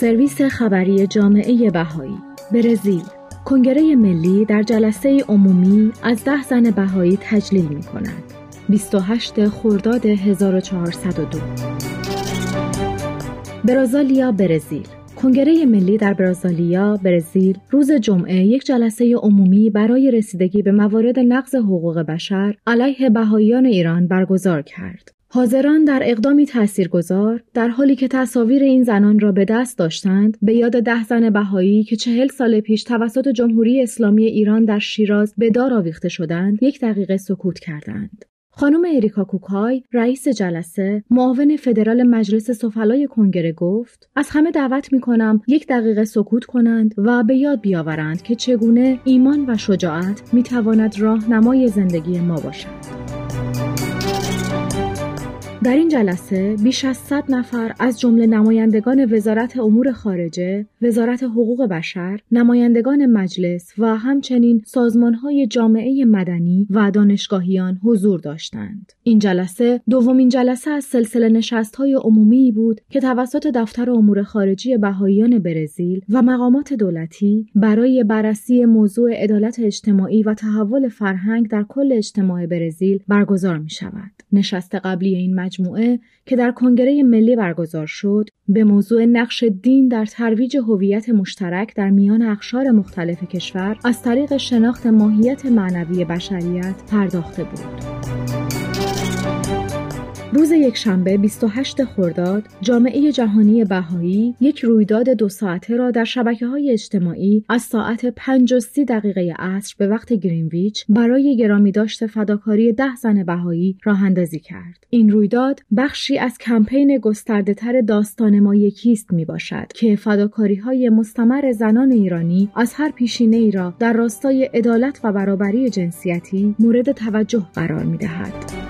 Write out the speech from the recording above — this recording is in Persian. سرویس خبری جامعه بهایی برزیل کنگره ملی در جلسه عمومی از 10 زن بهایی تجلیل می‌کند. 28 خرداد 1402 برازیلیا برزیل کنگره ملی در برازیلیا، برزیل، روز جمعه یک جلسه عمومی برای رسیدگی به موارد نقض حقوق بشر علیه بهائیان ایران برگزار کرد. حاضران در اقدامی تاثیرگذار در حالی که تصاویر این زنان را به دست داشتند، به یاد 10 زن بهایی که 40 سال پیش توسط جمهوری اسلامی ایران در شیراز به دار آویخته شدند، یک دقیقه سکوت کردند. خانم اریکا کوکای، رئیس جلسه، معاون فدرال مجلس سفرای کنگره گفت: از همه دعوت می‌کنم یک دقیقه سکوت کنند و به یاد بیاورند که چگونه ایمان و شجاعت می‌تواند راهنمای زندگی ما باشد. در این جلسه بیش از 100 نفر از جمله نمایندگان وزارت امور خارجه، وزارت حقوق بشر، نمایندگان مجلس و همچنین سازمان‌های جامعه مدنی و دانشگاهیان حضور داشتند. این جلسه دومین جلسه از سلسله نشست‌های عمومی بود که توسط دفتر امور خارجه بهائیان برزیل و مقامات دولتی برای بررسی موضوع عدالت اجتماعی و تحول فرهنگ در کل اجتماع برزیل برگزار می‌شود. نشست قبلی این مجموعه که در کنگره ملی برگزار شد، به موضوع نقش دین در ترویج هویت مشترک در میان اقشار مختلف کشور از طریق شناخت ماهیت معنوی بشریت پرداخته بود. روز یکشنبه 28 خرداد، جامعه جهانی بهایی یک رویداد 2 ساعته را در شبکه‌های اجتماعی از ساعت 5:30 عصر به وقت گرینویچ برای گرامیداشت فداکاری 10 زن بهایی راه‌اندازی کرد. این رویداد بخشی از کمپین گسترده‌تر داستان ما یکیست می‌باشد که فداکاری‌های مستمر زنان ایرانی از هر پیشینه‌ای را در راستای عدالت و برابری جنسیتی مورد توجه قرار می‌دهد.